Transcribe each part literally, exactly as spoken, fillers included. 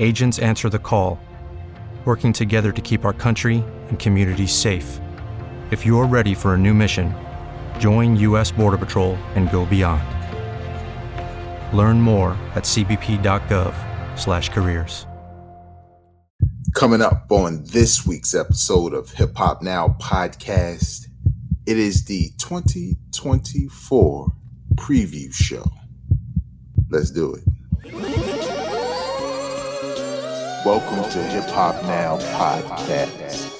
Agents answer the call, working together to keep our country and communities safe. If you're ready for a new mission, join U S. Border Patrol and go beyond. Learn more at c b p dot gov slash careers. Coming up on this week's episode of Hip-Hop Now Podcast, it is the twenty twenty-four preview show. Let's do it. Welcome to Hip-Hop Now Podcast.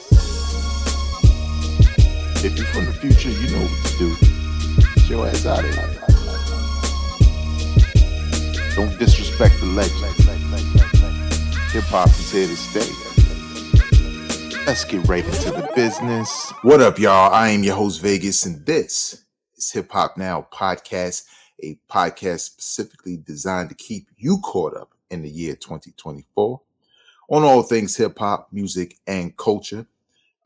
If you're from the future, you know what to do. Get your ass out of here. Don't disrespect the legend. Hip-hop is here to stay. Let's get right into the business. What up, y'all? I am your host, Vegas, and this is Hip-Hop Now Podcast, a podcast specifically designed to keep you caught up in the year twenty twenty-four. On all things hip-hop, music, and culture.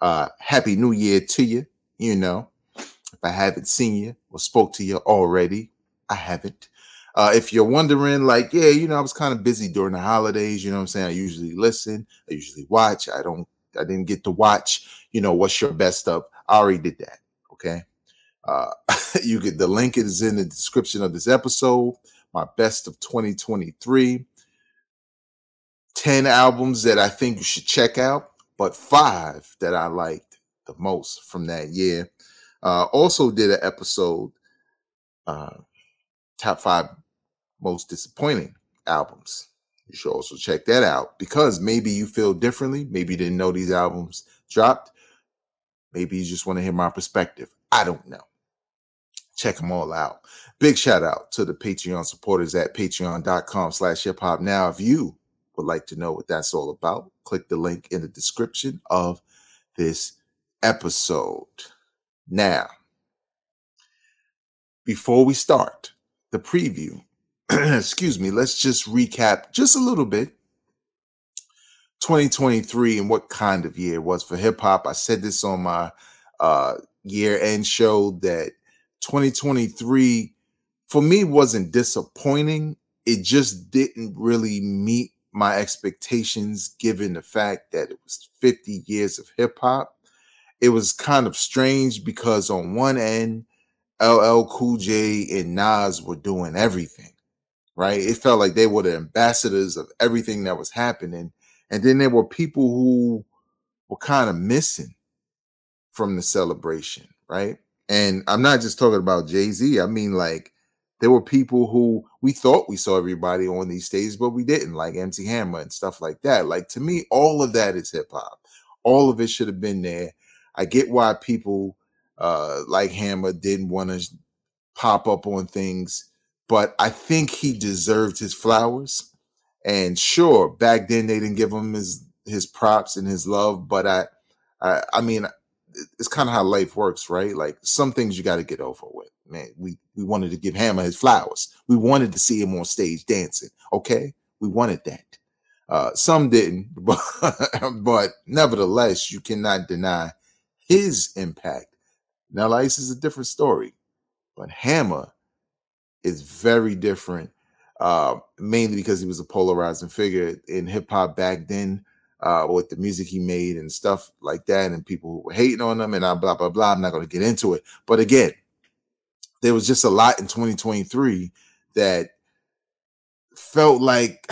Uh, Happy New Year to you. You know, if I haven't seen you or spoke to you already, I haven't. Uh, if you're wondering, like, yeah, you know, I was kind of busy during the holidays. You know what I'm saying? I usually listen. I usually watch. I don't, I didn't get to watch, you know, what's your best stuff. I already did that, okay? Uh, you get the link is in the description of this episode. My best of twenty twenty-three. ten albums that I think you should check out, but five that I liked the most from that year. Uh, also did an episode, uh, top five most disappointing albums. You should also check that out because maybe you feel differently. Maybe you didn't know these albums dropped. Maybe you just want to hear my perspective. I don't know. Check them all out. Big shout out to the Patreon supporters at patreon dot com slash hip hop now. If you would like to know what that's all about, click the link in the description of this episode. Now, before we start the preview, excuse me, let's just recap just a little bit twenty twenty-three and what kind of year it was for hip hop. I said this on my uh, year end show that twenty twenty-three for me wasn't disappointing, it just didn't really meet my expectations, given the fact that it was fifty years of hip hop. It was kind of strange because on one end, L L Cool J and Nas were doing everything, right? It felt like they were the ambassadors of everything that was happening. And then there were people who were kind of missing from the celebration, right? And I'm not just talking about Jay-Z. I mean, like, there were people who we thought we saw everybody on these stages, but we didn't, like M C Hammer and stuff like that. Like, to me, all of that is hip hop. All of it should have been there. I get why people uh, like Hammer didn't want to pop up on things, but I think he deserved his flowers. And sure, back then they didn't give him his his props and his love, but I, I, I mean, it's kind of how life works, right? Like, some things you got to get over with. Man, we, we wanted to give Hammer his flowers. We wanted to see him on stage dancing, okay? We wanted that. Uh, some didn't, but, but nevertheless, you cannot deny his impact. Now, Ice is a different story, but Hammer is very different, uh, mainly because he was a polarizing figure in hip-hop back then, uh, with the music he made and stuff like that, and people who were hating on him, and I blah, blah, blah. I'm not going to get into it. But again, there was just a lot in twenty twenty-three that felt like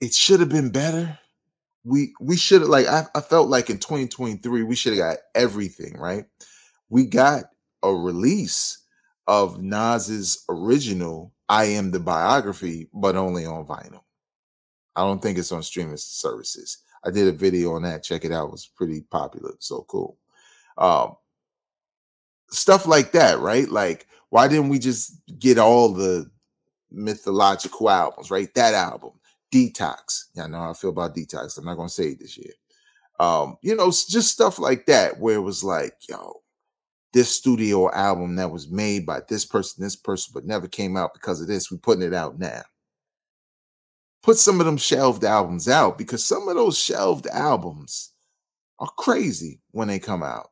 it should have been better. We we should have, like, I, I felt like in twenty twenty-three, we should have got everything, right? We got a release of Nas's original I Am the Biography, but only on vinyl. I don't think it's on streaming services. I did a video on that. Check it out. It was pretty popular. So cool. Um, stuff like that, right? Like, why didn't we just get all the mythological albums, right? That album, Detox. Yeah, I know how I feel about Detox. I'm not going to say it this year. Um, you know, just stuff like that where it was like, yo, this studio album that was made by this person, this person, but never came out because of this. We're putting it out now. Put some of them shelved albums out, because some of those shelved albums are crazy when they come out,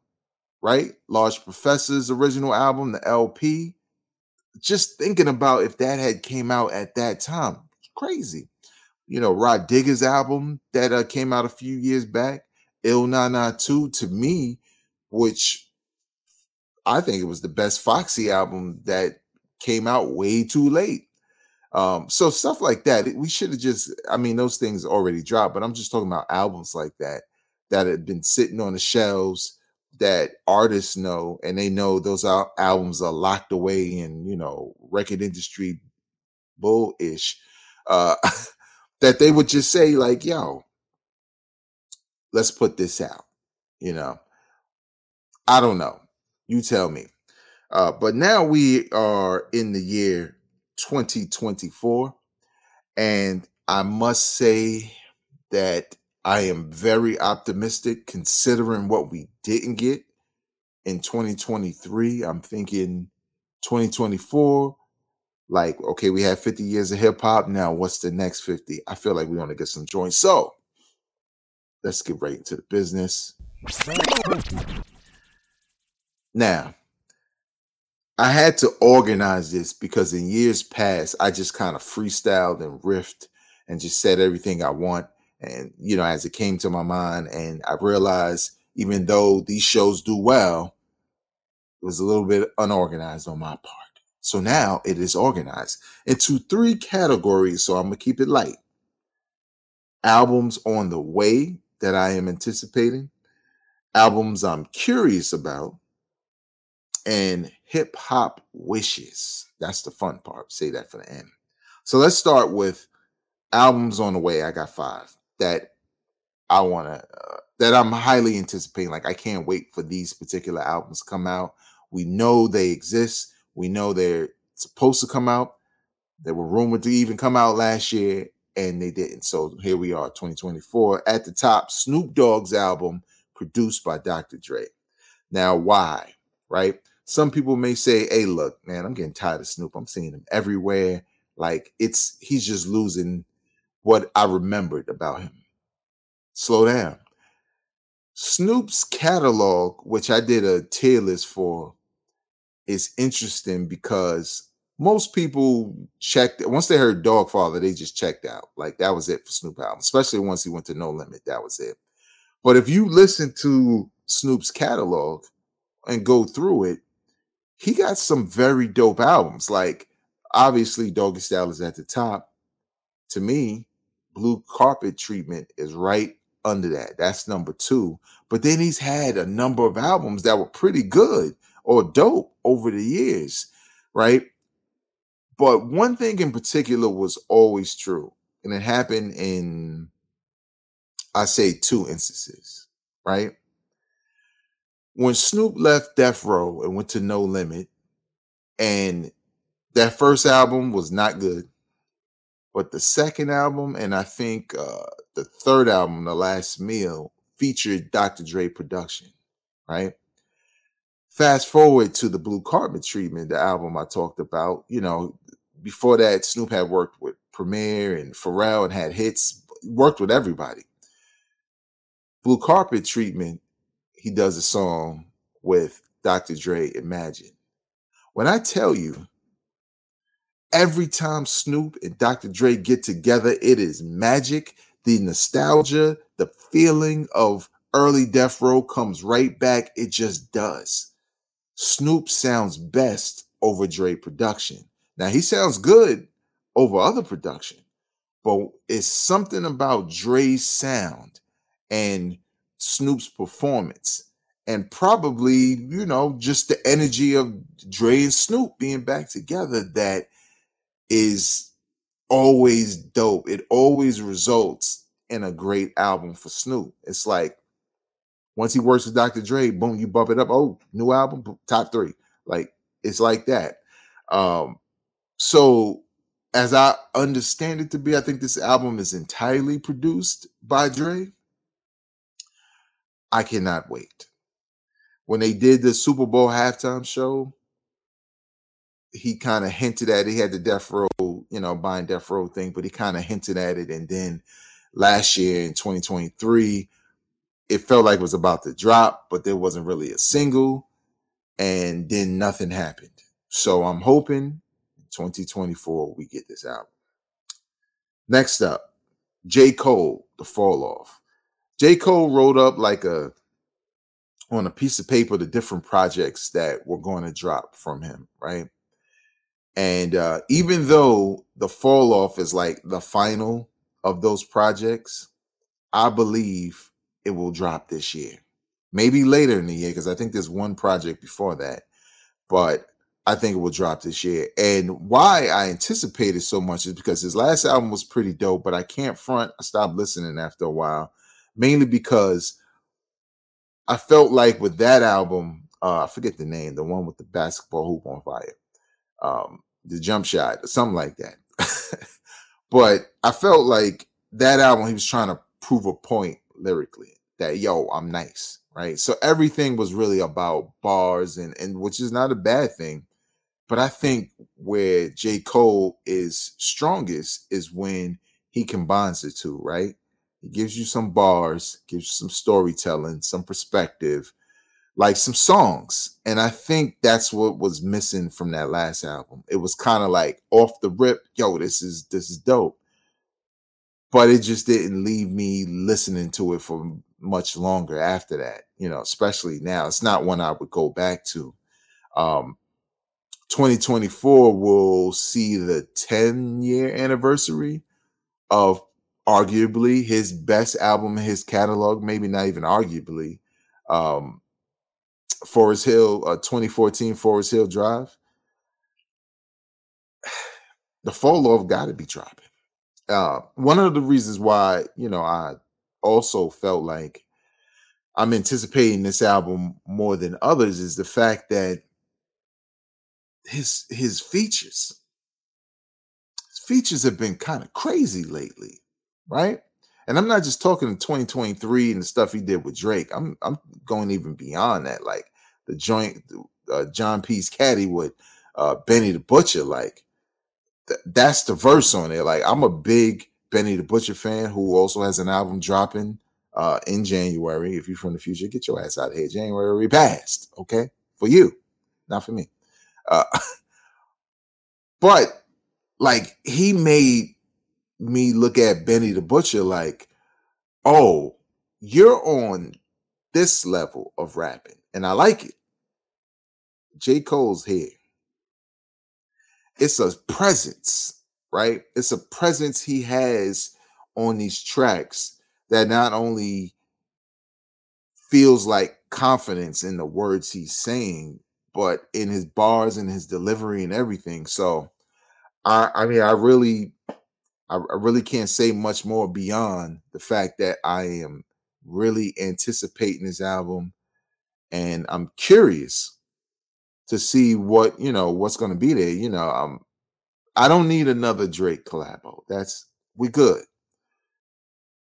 right? Large Professor's original album, the L P. Just thinking about if that had came out at that time, it's crazy. You know, Rod Digger's album that uh, came out a few years back, Il nine nine two, to me, which I think it was the best Foxy album that came out way too late. Um, so stuff like that, we should have just, I mean, those things already dropped, but I'm just talking about albums like that, that had been sitting on the shelves that artists know, and they know those al- albums are locked away in, you know, record industry bullish, uh, that they would just say like, yo, let's put this out, you know, I don't know. You tell me. Uh, but now we are in the year twenty twenty-four, and I must say that I am very optimistic considering what we didn't get in twenty twenty-three. I'm thinking twenty twenty-four, like, okay, we had fifty years of hip hop. Now what's the next fifty? I feel like we want to get some joints. So let's get right into the business. Now, I had to organize this because in years past, I just kind of freestyled and riffed and just said everything I want. And, you know, as it came to my mind, and I realized even though these shows do well, it was a little bit unorganized on my part. So now it is organized into three categories. So I'm going to keep it light. Albums on the way that I am anticipating, albums I'm curious about, and hip hop wishes. That's the fun part. Say that for the end. So let's start with albums on the way. I got five that I want to, uh, that I'm highly anticipating. Like, I can't wait for these particular albums to come out. We know they exist. We know they're supposed to come out. They were rumored to even come out last year, and they didn't. So here we are, twenty twenty-four. At the top, Snoop Dogg's album, produced by Doctor Dre. Now, why? Right? Some people may say, hey, look, man, I'm getting tired of Snoop. I'm seeing him everywhere. Like, it's, he's just losing what I remembered about him. Slow down. Snoop's catalog, which I did a tier list for, is interesting because most people checked, once they heard Dogfather, they just checked out. Like, that was it for Snoop album, especially once he went to No Limit. That was it. But if you listen to Snoop's catalog and go through it, he got some very dope albums. Like, obviously, Doggy Style is at the top. To me, Blue Carpet Treatment is right under that. That's number two. But then he's had a number of albums that were pretty good or dope over the years, right? But one thing in particular was always true, and it happened in, I say, two instances, right? When Snoop left Death Row and went to No Limit, and that first album was not good, but the second album, and I think uh, the third album, The Last Meal, featured Doctor Dre production, right? Fast forward to the Blue Carpet Treatment, the album I talked about. You know, before that, Snoop had worked with Premier and Pharrell and had hits, worked with everybody. Blue Carpet Treatment, he does a song with Doctor Dre, Imagine. When I tell you, every time Snoop and Doctor Dre get together, it is magic. The nostalgia, the feeling of early Death Row comes right back. It just does. Snoop sounds best over Dre production. Now, he sounds good over other production, but it's something about Dre's sound and Snoop's performance, and probably, you know, just the energy of Dre and Snoop being back together, that is always dope. It always results in a great album for Snoop. It's like once he works with Doctor Dre, boom, you bump it up. Oh, new album, top three. Like it's like that. Um, so as I understand it to be, I think this album is entirely produced by Dre. I cannot wait. When they did the Super Bowl halftime show, he kind of hinted at it. He had the Death Row, you know, buying Death Row thing, but he kind of hinted at it. And then last year in twenty twenty-three, it felt like it was about to drop, but there wasn't really a single. And then nothing happened. So I'm hoping in twenty twenty-four we get this album. Next up, J. Cole, The Fall Off. J. Cole wrote up like a on a piece of paper the different projects that were going to drop from him, right? And uh, even though The Fall Off is like the final of those projects, I believe it will drop this year. Maybe later in the year, because I think there's one project before that. But I think it will drop this year. And why I anticipate it so much is because his last album was pretty dope, but I can't front. I stopped listening after a while, mainly because I felt like with that album, uh, I forget the name, the one with the basketball hoop on fire, um, the jump shot, something like that. But I felt like that album, he was trying to prove a point lyrically that, yo, I'm nice, right? So everything was really about bars, and, and which is not a bad thing. But I think where J. Cole is strongest is when he combines the two, right? It gives you some bars, gives you some storytelling, some perspective, like some songs. And I think that's what was missing from that last album. It was kind of like off the rip, yo, this is this is dope. But it just didn't leave me listening to it for much longer after that, you know, especially now. It's not one I would go back to. Um, twenty twenty-four will see the ten-year anniversary of arguably his best album in his catalog, maybe not even arguably, um, Forest Hill, uh, twenty fourteen Forest Hill Drive. The Fall Off got to be dropping. Uh, one of the reasons why, you know, I also felt like I'm anticipating this album more than others is the fact that his his features, his features have been kind of crazy lately. Right. And I'm not just talking twenty twenty-three and the stuff he did with Drake. I'm I'm going even beyond that. Like the joint uh, John P's Caddy with uh, Benny the Butcher. Like th- that's the verse on it. Like I'm a big Benny the Butcher fan who also has an album dropping uh, in January. If you're from the future, get your ass out of here. January already passed. OK, for you, not for me. Uh, but like he made me look at Benny the Butcher like, oh, you're on this level of rapping, and I like it. J. Cole's here. It's a presence, right? It's a presence he has on these tracks that not only feels like confidence in the words he's saying, but in his bars and his delivery and everything. So, I, I mean, I really... I really can't say much more beyond the fact that I am really anticipating this album, and I'm curious to see what, you know, what's going to be there. You know, I'm, I don't need another Drake collabo. That's, we good.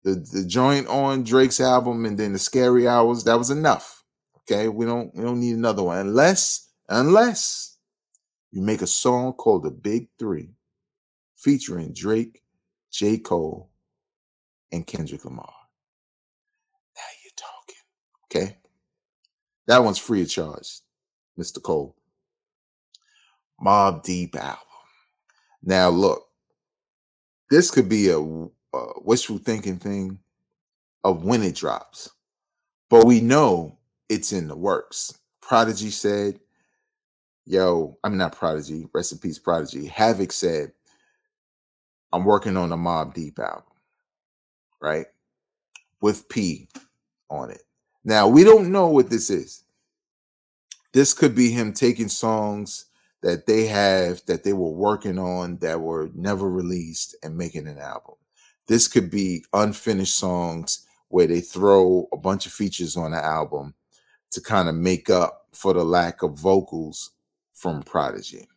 The the joint on Drake's album and then the Scary Hours, that was enough. Okay. We don't, we don't need another one unless, unless you make a song called The Big Three featuring Drake, J. Cole, and Kendrick Lamar. Now you're talking, okay? That one's free of charge, Mister Cole. Mobb Deep album. Now look, this could be a, a wishful thinking thing of when it drops, but we know it's in the works. Prodigy said, yo, I'm not Prodigy, rest in peace, Prodigy. Havoc said, I'm working on a Mobb Deep album, right? With P on it. Now, we don't know what this is. This could be him taking songs that they have, that they were working on, that were never released, and making an album. This could be unfinished songs where they throw a bunch of features on the album to kind of make up for the lack of vocals from Prodigy.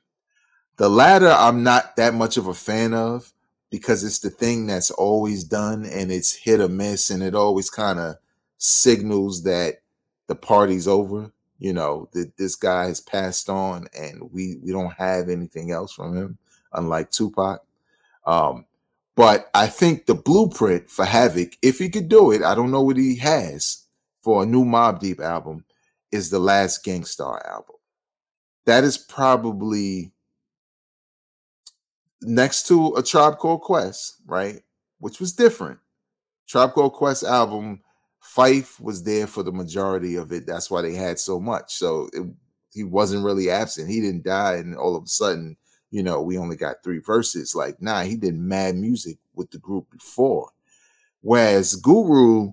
The latter, I'm not that much of a fan of, because it's the thing that's always done, and it's hit or miss, and it always kind of signals that the party's over. You know, that this guy has passed on, and we, we don't have anything else from him, unlike Tupac. Um, But I think the blueprint for Havoc, if he could do it, I don't know what he has for a new Mobb Deep album, is the last Gang Starr album. That is probably next to A Tribe Called Quest, right? Which was different. Tribe Called Quest album, Fife was there for the majority of it. That's why they had so much. So it, he wasn't really absent. He didn't die, and all of a sudden, you know, we only got three verses. Like, nah, he did mad music with the group before. Whereas Guru,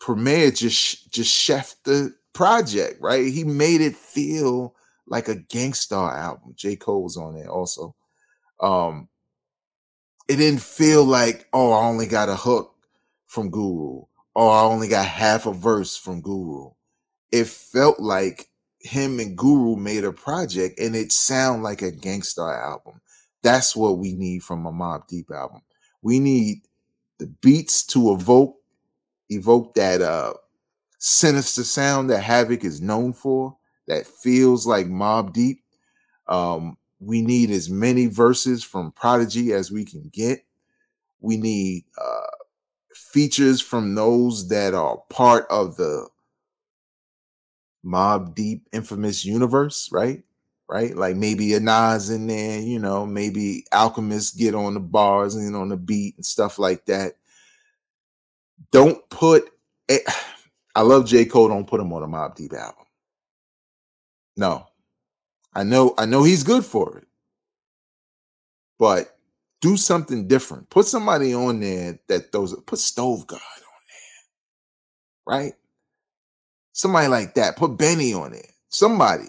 Premier just just chefed the project, right? He made it feel like a Gang Starr album. J. Cole was on there also. Um, it didn't feel like, oh, I only got a hook from Guru, or I only got half a verse from Guru. It felt like him and Guru made a project, and it sound like a Gang Starr album. That's what we need from a Mobb Deep album. We need the beats to evoke evoke that uh, sinister sound that Havoc is known for, that feels like Mobb Deep. Um, we need as many verses from Prodigy as we can get. We need uh, features from those that are part of the Mobb Deep infamous universe, right? Right? Like maybe a Nas in there, you know, maybe Alchemist get on the bars and on the beat and stuff like that. Don't put it, I love J. Cole, don't put him on a Mobb Deep album. No. I know, I know he's good for it. But do something different. Put somebody on there that those put Stove God on there. Right? Somebody like that. Put Benny on there. Somebody.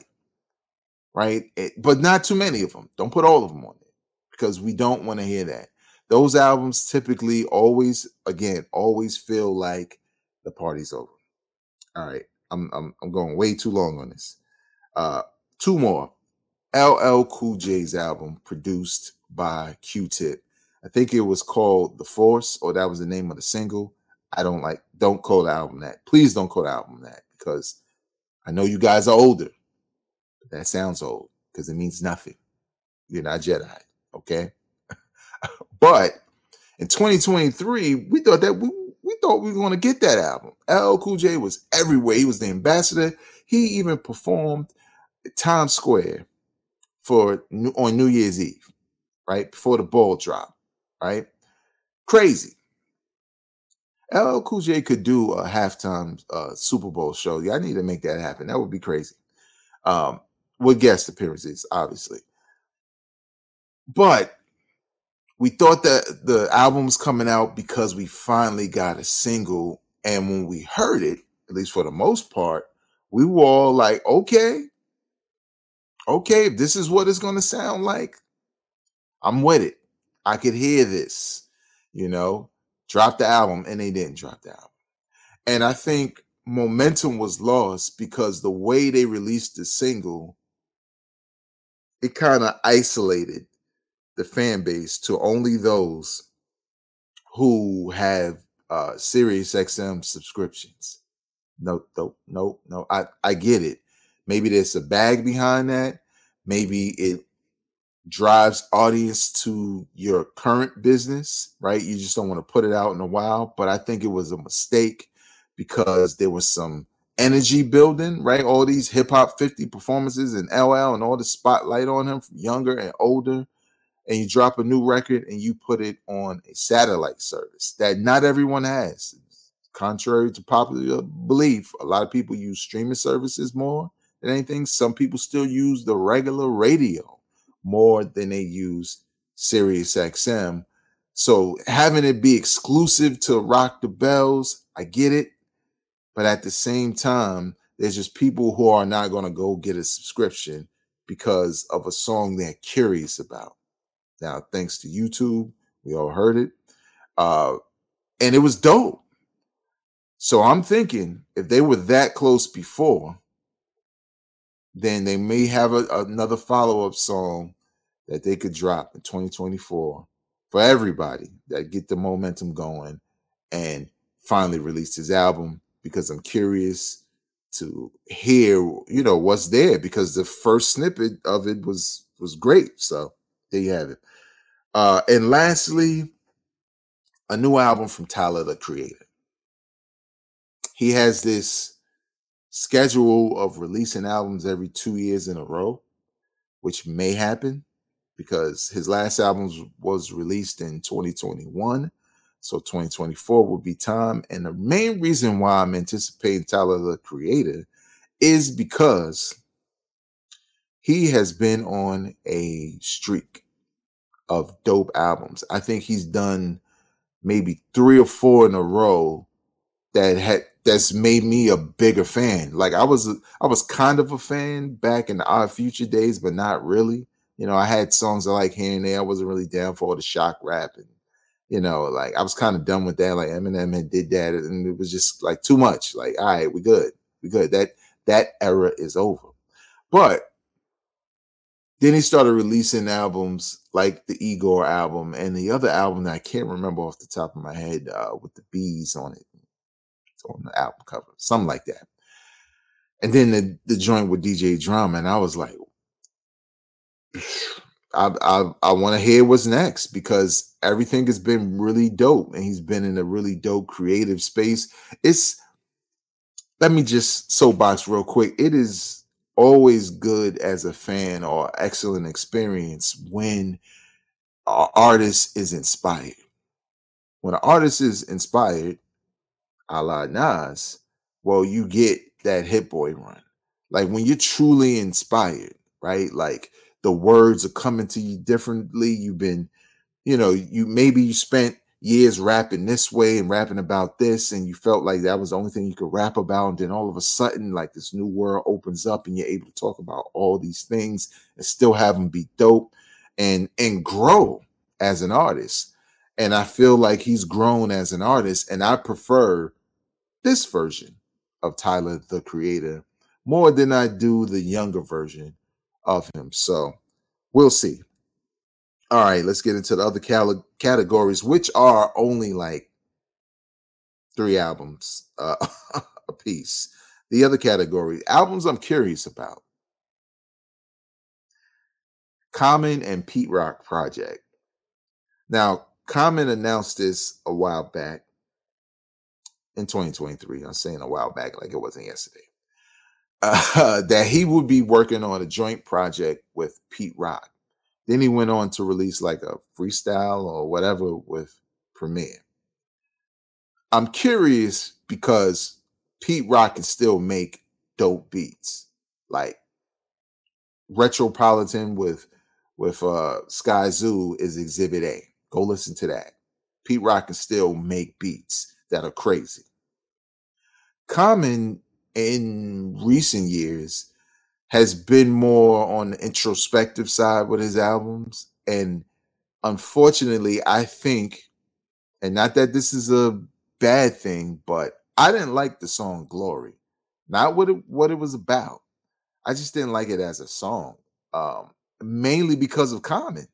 Right? It, but not too many of them. Don't put all of them on there, because we don't want to hear that. Those albums typically always, again, always feel like the party's over. All right. I'm I'm, I'm going way too long on this. Uh, two more. L L Cool J's album produced by Q-Tip. I think it was called The Force, or that was the name of the single. I don't like, don't call the album that. Please don't call the album that. Because I know you guys are older. But that sounds old, because it means nothing. You're not Jedi, okay? But in twenty twenty-three, we thought that we, we thought we were going to get that album. L L Cool J was everywhere. He was the ambassador. He even performed at Times Square for on New Year's Eve, right? Before the ball drop, right? Crazy. L L Cool J could do a halftime uh, Super Bowl show. Y'all need to make that happen. That would be crazy. Um, with guest appearances, obviously. But we thought that the album was coming out because we finally got a single. And when we heard it, at least for the most part, we were all like, okay, okay, if this is what it's going to sound like, I'm with it. I could hear this, you know. Drop the album, and they didn't drop the album. And I think momentum was lost, because the way they released the single, it kind of isolated the fan base to only those who have uh, Sirius X M subscriptions. No, no, no, no. I, I get it. Maybe there's a bag behind that. Maybe it drives audience to your current business, right? You just don't want to put it out in a while. But I think it was a mistake, because there was some energy building, right? All these Hip Hop fifty performances and L L and all the spotlight on him, from younger and older. And you drop a new record and you put it on a satellite service that not everyone has. Contrary to popular belief, a lot of people use streaming services more than anything. Some people still use the regular radio more than they use Sirius X M. So having it be exclusive to Rock the Bells, I get it. But at the same time, There's just people who are not going to go get a subscription because of a song they're curious about. Now, thanks to YouTube, we all heard it. Uh, and it was dope. So I'm thinking if they were that close before, then they may have a, another follow-up song that they could drop in twenty twenty-four for everybody that get the momentum going and finally release his album, because I'm curious to hear, you know, what's there, because the first snippet of it was, was great. So there you have it. Uh, and lastly, a new album from Tyler, the Creator. He has this schedule of releasing albums every two years in a row, which may happen, because his last album was released in twenty twenty-one. So twenty twenty-four will be time. And the main reason why I'm anticipating Tyler, the Creator, is because he has been on a streak of dope albums. I think he's done maybe three or four in a row that had that's made me a bigger fan. Like I was, I was kind of a fan back in the Odd Future days, but not really. You know, I had songs I like here and there. I wasn't really down for all the shock rap, and you know, like I was kind of done with that. Like Eminem had did that, and it was just like too much. Like, all right, we good, we good. That that era is over. But then he started releasing albums like the Igor album and the other album that I can't remember off the top of my head uh, with the bees on it, it's on the album cover, something like that. And then the the joint with D J Drama, and I was like, I I, I want to hear what's next, because everything has been really dope, and he's been in a really dope creative space. It's let me just soapbox real quick. It is always good as a fan, or excellent experience, when an artist is inspired. When an artist is inspired, a la Nas, well, you get that Hit Boy run. Like when you're truly inspired, right? Like the words are coming to you differently. You've been, you know, you maybe you spent years rapping this way and rapping about this, and you felt like that was the only thing you could rap about. And then all of a sudden, like this new world opens up, and you're able to talk about all these things and still have them be dope and and grow as an artist. And I feel like he's grown as an artist, and I prefer this version of Tyler, the Creator, more than I do the younger version of him. So we'll see. All right, let's get into the other cal- categories, which are only like three albums uh, a piece. The other category, albums I'm curious about. Common and Pete Rock project. Now, Common announced this a while back in twenty twenty-three. I'm saying a while back like it wasn't yesterday. Uh, that he would be working on a joint project with Pete Rock. Then he went on to release like a freestyle or whatever with Premier. I'm curious because Pete Rock can still make dope beats. Like Retropolitan with with uh, Sky Zoo is Exhibit A. Go listen to that. Pete Rock can still make beats that are crazy. Common in recent years has been more on the introspective side with his albums. And unfortunately, I think, and not that this is a bad thing, but I didn't like the song Glory. Not what it, what it was about. I just didn't like it as a song, um, mainly because of Common.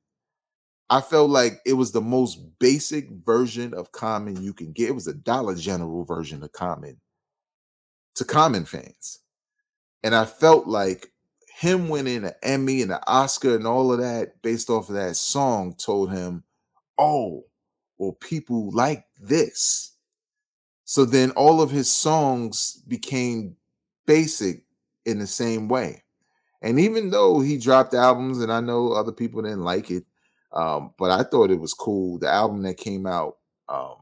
I felt like it was the most basic version of Common you can get. It was a Dollar General version of Common to Common fans. And I felt like him winning an Emmy and an Oscar and all of that based off of that song told him, oh, well, people like this. So then all of his songs became basic in the same way. And even though he dropped albums, and I know other people didn't like it, um, but I thought it was cool. The album that came out, um,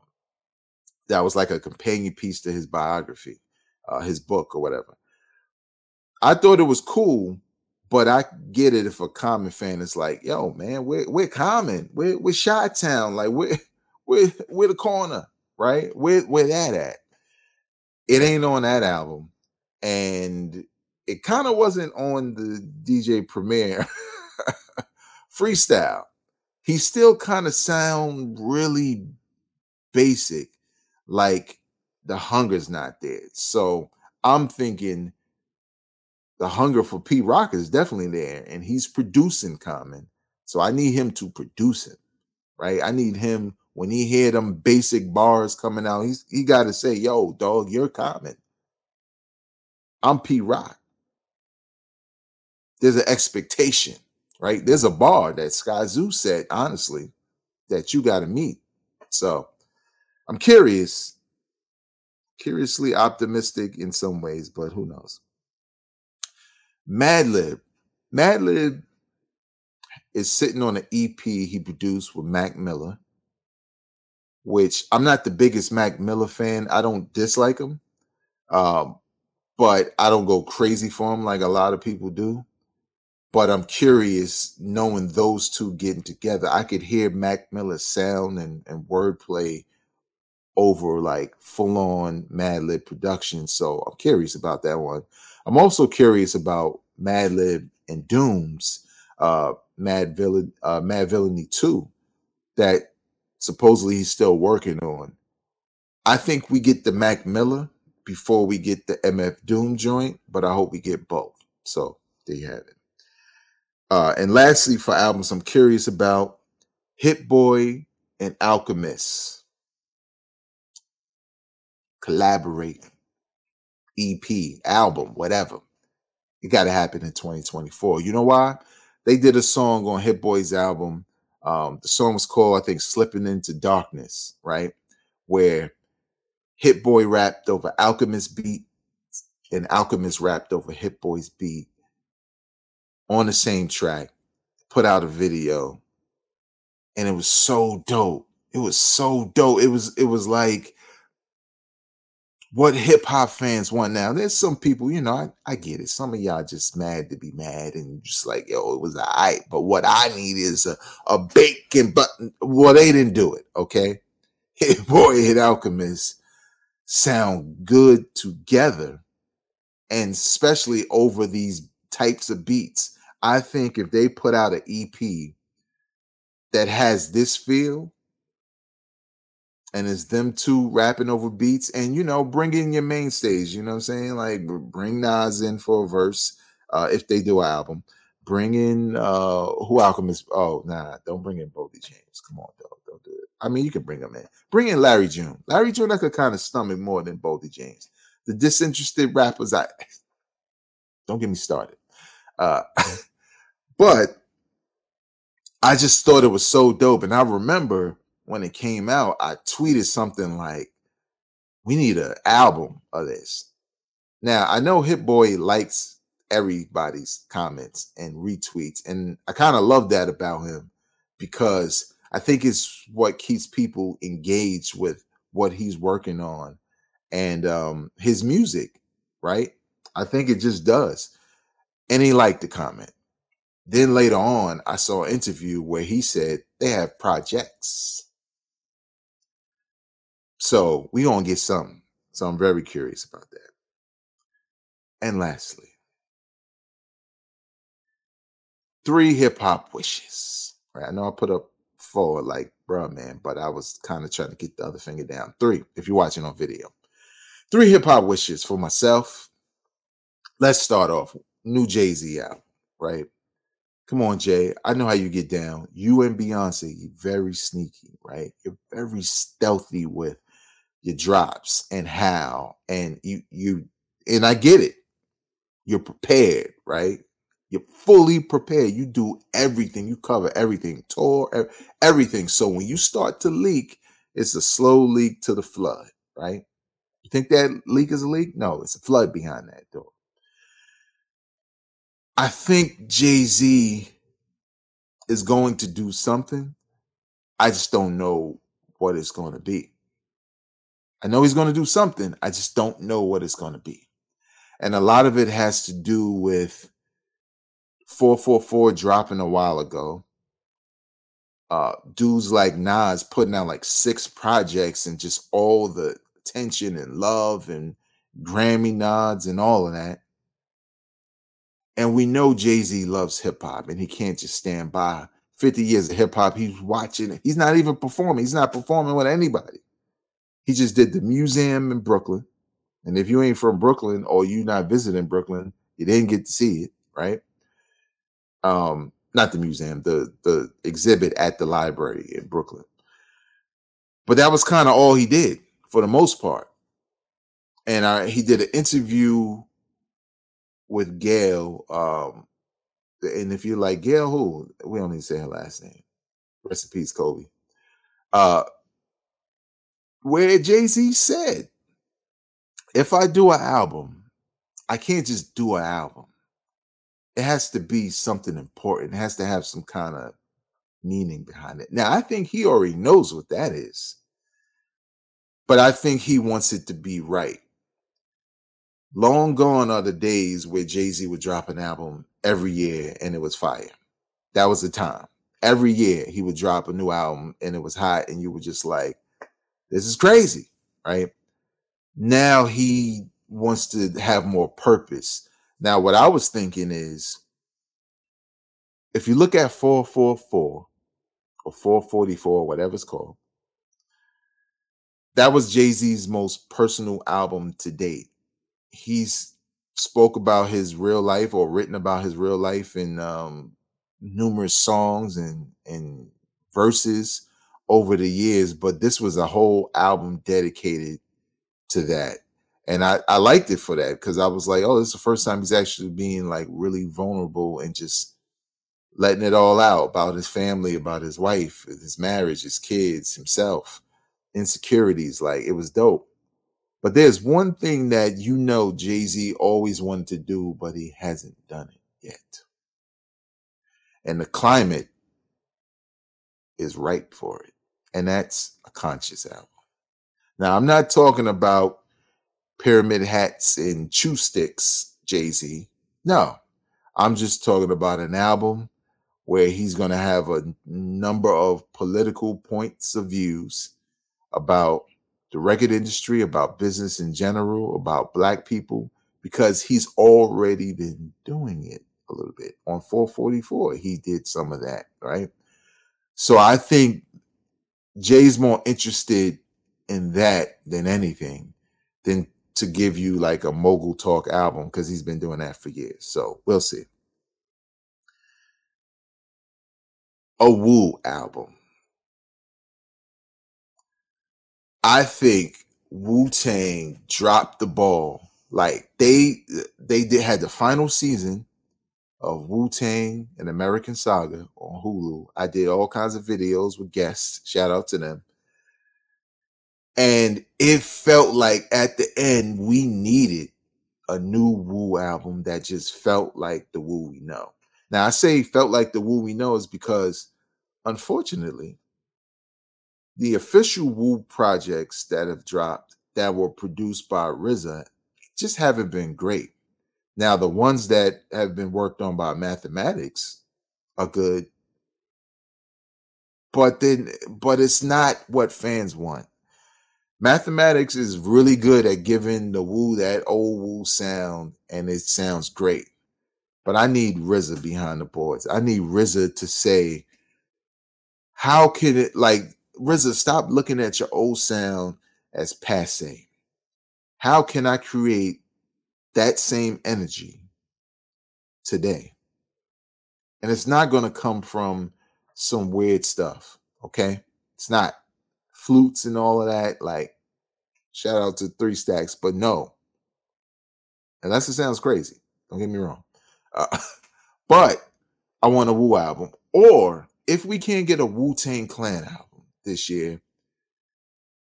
that was like a companion piece to his biography. Uh, his book or whatever. I thought it was cool, but I get it if a Common fan is like, yo, man, we're, we're Common. We're, we're Chi-Town. Like, we're, we're, we're the corner, right? We're, we're that at. It ain't on that album. and it kind of wasn't on the D J Premier freestyle. He still kind of sound really basic, like the hunger's not there. So I'm thinking the hunger for Pete Rock is definitely there, and he's producing Common. So I need him to produce him, right? I need him, when he hear them basic bars coming out, he's, he got to say, yo, dog, you're Common. I'm Pete Rock. There's an expectation, right? There's a bar that Sky Zoo said, honestly, that you got to meet. So I'm curious, curiously optimistic in some ways, but who knows? Madlib. Madlib is sitting on an E P he produced with Mac Miller, which I'm not the biggest Mac Miller fan. I don't dislike him, um, but I don't go crazy for him like a lot of people do. But I'm curious, knowing those two getting together, I could hear Mac Miller's sound and, and wordplay over like full-on Madlib production. So I'm curious about that one. I'm also curious about Madlib and Doom's uh, Mad Villain, uh, Mad Villainy two that supposedly he's still working on. I think we get the Mac Miller before we get the M F Doom joint, but I hope we get both. So there you have it. Uh, and lastly, for albums I'm curious about, Hit Boy and Alchemist collaborating, E P, album, whatever. It got to happen in twenty twenty-four. You know why? They did a song on Hit Boy's album. Um, the song was called, I think, Slipping Into Darkness, right? Where Hit Boy rapped over Alchemist beat and Alchemist rapped over Hit Boy's beat on the same track, put out a video, and it was so dope. It was so dope. It was, it was like what hip-hop fans want now. There's some people, you know, I, I get it. Some of y'all just mad to be mad and just like, yo, it was all right. But what I need is a, a bacon button. Well, they didn't do it, okay? Hit Boy, Hit Alchemist sound good together, and especially over these types of beats. I think if they put out an E P that has this feel, and it's them two rapping over beats, and, you know, bring in your mainstays, you know what I'm saying? Like, bring Nas in for a verse, uh, if they do an album. Bring in, uh, who Alchemist? Oh, nah, don't bring in Boldy James. Come on, dog, don't do it. I mean, you can bring him in. Bring in Larry June. Larry June, I could kind of stomach more than Boldy James. The disinterested rappers, I don't get me started. Uh, but I just thought it was so dope, and I remember when it came out, I tweeted something like, we need an album of this. Now, I know Hit Boy likes everybody's comments and retweets, and I kind of love that about him because I think it's what keeps people engaged with what he's working on and um, his music, right? I think it just does. And he liked the comment. Then later on, I saw an interview where he said they have projects. So we're going to get something. So I'm very curious about that. And lastly, three hip-hop wishes. Right? I know I put up four, like, bruh, man, but I was kind of trying to get the other finger down. Three, if you're watching on video. Three hip-hop wishes for myself. Let's start off. New Jay-Z album, right? Come on, Jay. I know how you get down. You and Beyonce, you're very sneaky, right? You're very stealthy with your drops and how. And you you and I get it. You're prepared, right? You're fully prepared. You do everything. You cover everything. Tour, everything. So when you start to leak, it's a slow leak to the flood, right? You think that leak is a leak? No, it's a flood behind that door. I think Jay-Z is going to do something. I just don't know what it's going to be. I know he's going to do something. I just don't know what it's going to be. And a lot of it has to do with four four four dropping a while ago. Uh, dudes like Nas putting out like six projects and just all the attention and love and Grammy nods and all of that. And we know Jay-Z loves hip-hop, and he can't just stand by. fifty years of hip-hop, he's watching it. He's not even performing. He's not performing with anybody. He just did the museum in Brooklyn. And if you ain't from Brooklyn or you not visiting Brooklyn, you didn't get to see it, right? Um, not the museum, the, the exhibit at the library in Brooklyn. But that was kind of all he did for the most part. And I, he did an interview with Gail. Um, and if you're like, Gail who? We don't need to say her last name. Rest in peace, Kobe. Uh, where Jay-Z said, if I do an album, I can't just do an album. It has to be something important. It has to have some kind of meaning behind it. Now, I think he already knows what that is. But I think he wants it to be right. Long gone are the days where Jay-Z would drop an album every year and it was fire. That was the time. Every year he would drop a new album and it was hot and you were just like, this is crazy, right? Now he wants to have more purpose. Now, what I was thinking is, if you look at four forty-four or four forty-four, whatever it's called, that was Jay-Z's most personal album to date. He's spoke about his real life or written about his real life in um, numerous songs and, and verses over the years, but this was a whole album dedicated to that. And I, I liked it for that because I was like, oh, this is the first time he's actually being like really vulnerable and just letting it all out about his family, about his wife, his marriage, his kids, himself, insecurities. Like, it was dope. But there's one thing that you know Jay-Z always wanted to do, but he hasn't done it yet. And the climate is ripe for it. And that's a conscious album. Now, I'm not talking about pyramid hats and chew sticks, Jay-Z. No, I'm just talking about an album where he's going to have a number of political points of views about the record industry, about business in general, about black people, because he's already been doing it a little bit. On four forty-four, he did some of that, right? So I think Jay's more interested in that than anything, than to give you like a mogul talk album, because he's been doing that for years. So we'll see. A Wu album. I think Wu-Tang dropped the ball. Like they they did, had the final season of Wu-Tang and American Saga on Hulu. I did all kinds of videos with guests. Shout out to them. And it felt like at the end we needed a new Wu album that just felt like the Wu we know. Now I say felt like the Wu we know is because unfortunately the official Wu projects that have dropped that were produced by R Z A just haven't been great. Now, the ones that have been worked on by Mathematics are good, but then, but it's not what fans want. Mathematics is really good at giving the Wu that old Wu sound, and it sounds great. But I need R Z A behind the boards. I need R Z A to say, how could it, like, R Z A, stop looking at your old sound as passé. How can I create that same energy today? And it's not going to come from some weird stuff, okay? It's not flutes and all of that. Like, shout out to Three Stacks, but no. Unless it sounds crazy. Don't get me wrong. Uh, but I want a Wu album. Or if we can't get a Wu-Tang Clan album this year,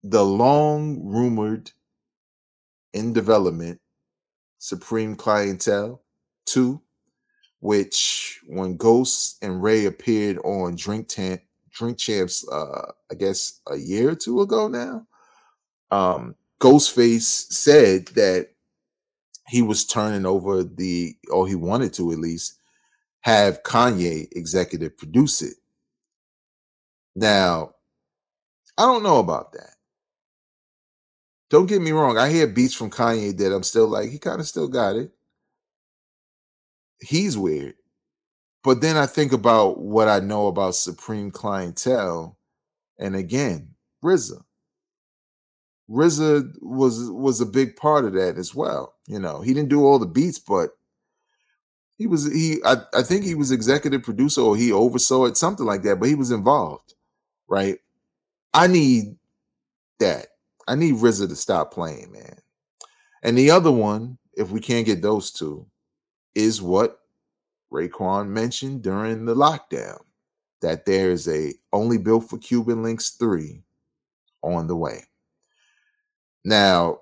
the long rumored in development Supreme Clientele two, which when Ghost and Ray appeared on Drink Champ, Drink Champs, uh, I guess a year or two ago now, um, Ghostface said that he was turning over the, or he wanted to at least have Kanye executive produce it. Now, I don't know about that. Don't get me wrong. I hear beats from Kanye that I'm still like, he kind of still got it. He's weird. But then I think about what I know about Supreme Clientele. And again, R Z A. R Z A was was a big part of that as well. You know, he didn't do all the beats, but he was he I, I think he was executive producer, or he oversaw it, something like that, but he was involved, right? I need that. I need R Z A to stop playing, man. And the other one, if we can't get those two, is what Raekwon mentioned during the lockdown, that there is a Only Built for Cuban Links three on the way. Now,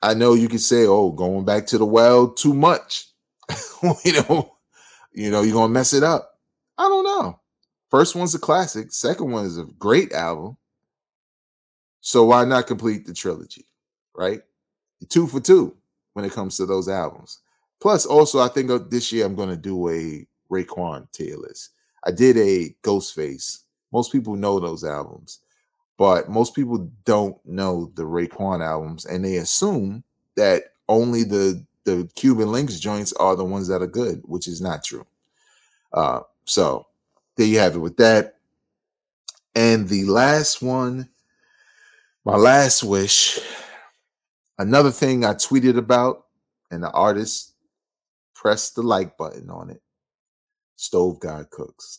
I know you could say, oh, going back to the well too much. you know, you know, you're going to mess it up. I don't know. First one's a classic. Second one is a great album. So why not complete the trilogy, right? Two for two when it comes to those albums. Plus, also, I think this year I'm going to do a Raekwon tier list. I did a Ghostface. Most people know those albums, but most people don't know the Raekwon albums, and they assume that only the, the Cuban Links joints are the ones that are good, which is not true. Uh, so there you have it with that. And the last one, my last wish, another thing I tweeted about, and the artist pressed the like button on it. Stove God Cooks.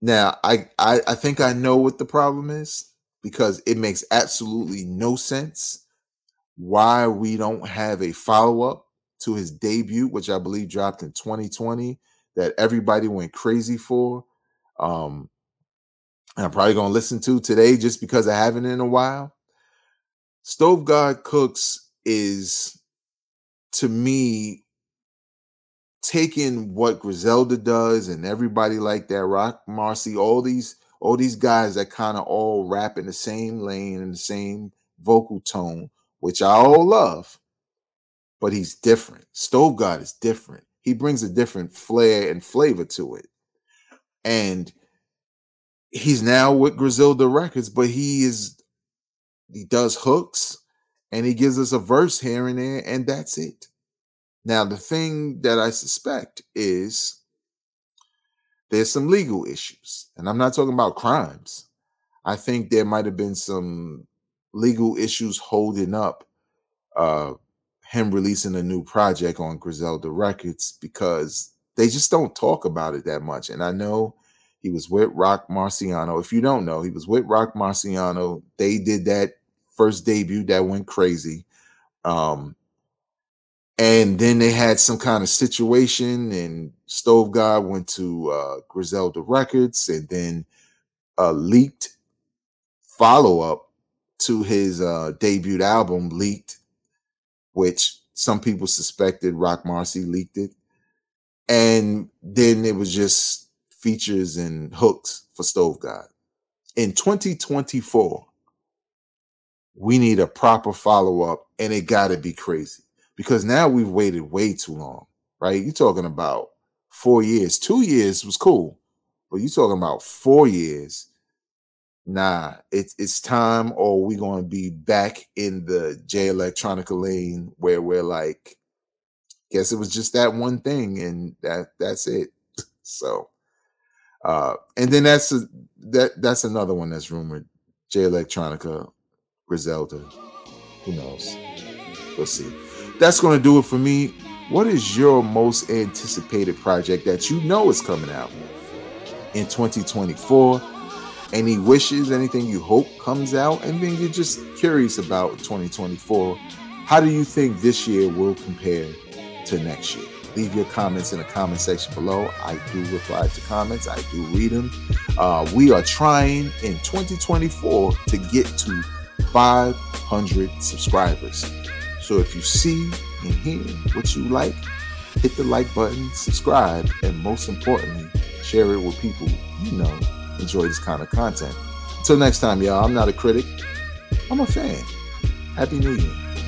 Now, I, I, I think I know what the problem is, because it makes absolutely no sense why we don't have a follow-up to his debut, which I believe dropped in twenty twenty, that everybody went crazy for. Um, and I'm probably going to listen to today just because I haven't in a while. Stove God Cooks is, to me, taking what Griselda does and everybody like that, Rock Marcy, all these all these guys that kind of all rap in the same lane and the same vocal tone, which I all love, but he's different. Stove God is different. He brings a different flair and flavor to it. And he's now with Griselda Records, but he is he does hooks and he gives us a verse here and there, and that's it. Now, the thing that I suspect is there's some legal issues. And I'm not talking about crimes. I think there might have been some legal issues holding up uh, him releasing a new project on Griselda Records, because they just don't talk about it that much. And I know he was with Rock Marciano. If you don't know, he was with Rock Marciano. They did that first debut that went crazy. Um And then they had some kind of situation, and Stove God went to uh, Griselda Records, and then a leaked follow-up to his uh, debut album leaked, which some people suspected Rock Marcy leaked it. And then it was just features and hooks for Stove God. In twenty twenty-four, we need a proper follow-up, and it got to be crazy. Because now we've waited way too long, right? You're talking about four years. Two years was cool, but you're talking about four years. Nah, it's it's time, or we're going to be back in the J Electronica lane where we're like, guess it was just that one thing, and that that's it. So, uh, and then that's a, that that's another one that's rumored. J Electronica, Griselda, who knows? We'll see. That's going to do it for me. What is your most anticipated project that you know is coming out in twenty twenty-four? Any wishes, anything you hope comes out? And then you're just curious about twenty twenty-four. How do you think this year will compare to next year? Leave your comments in the comment section below. I do reply to comments. I do read them. Uh, we are trying in twenty twenty-four to get to five hundred subscribers. So if you see and hear what you like, hit the like button, subscribe, and most importantly, share it with people you know enjoy this kind of content. Until next time, y'all, I'm not a critic. I'm a fan. Happy New Year.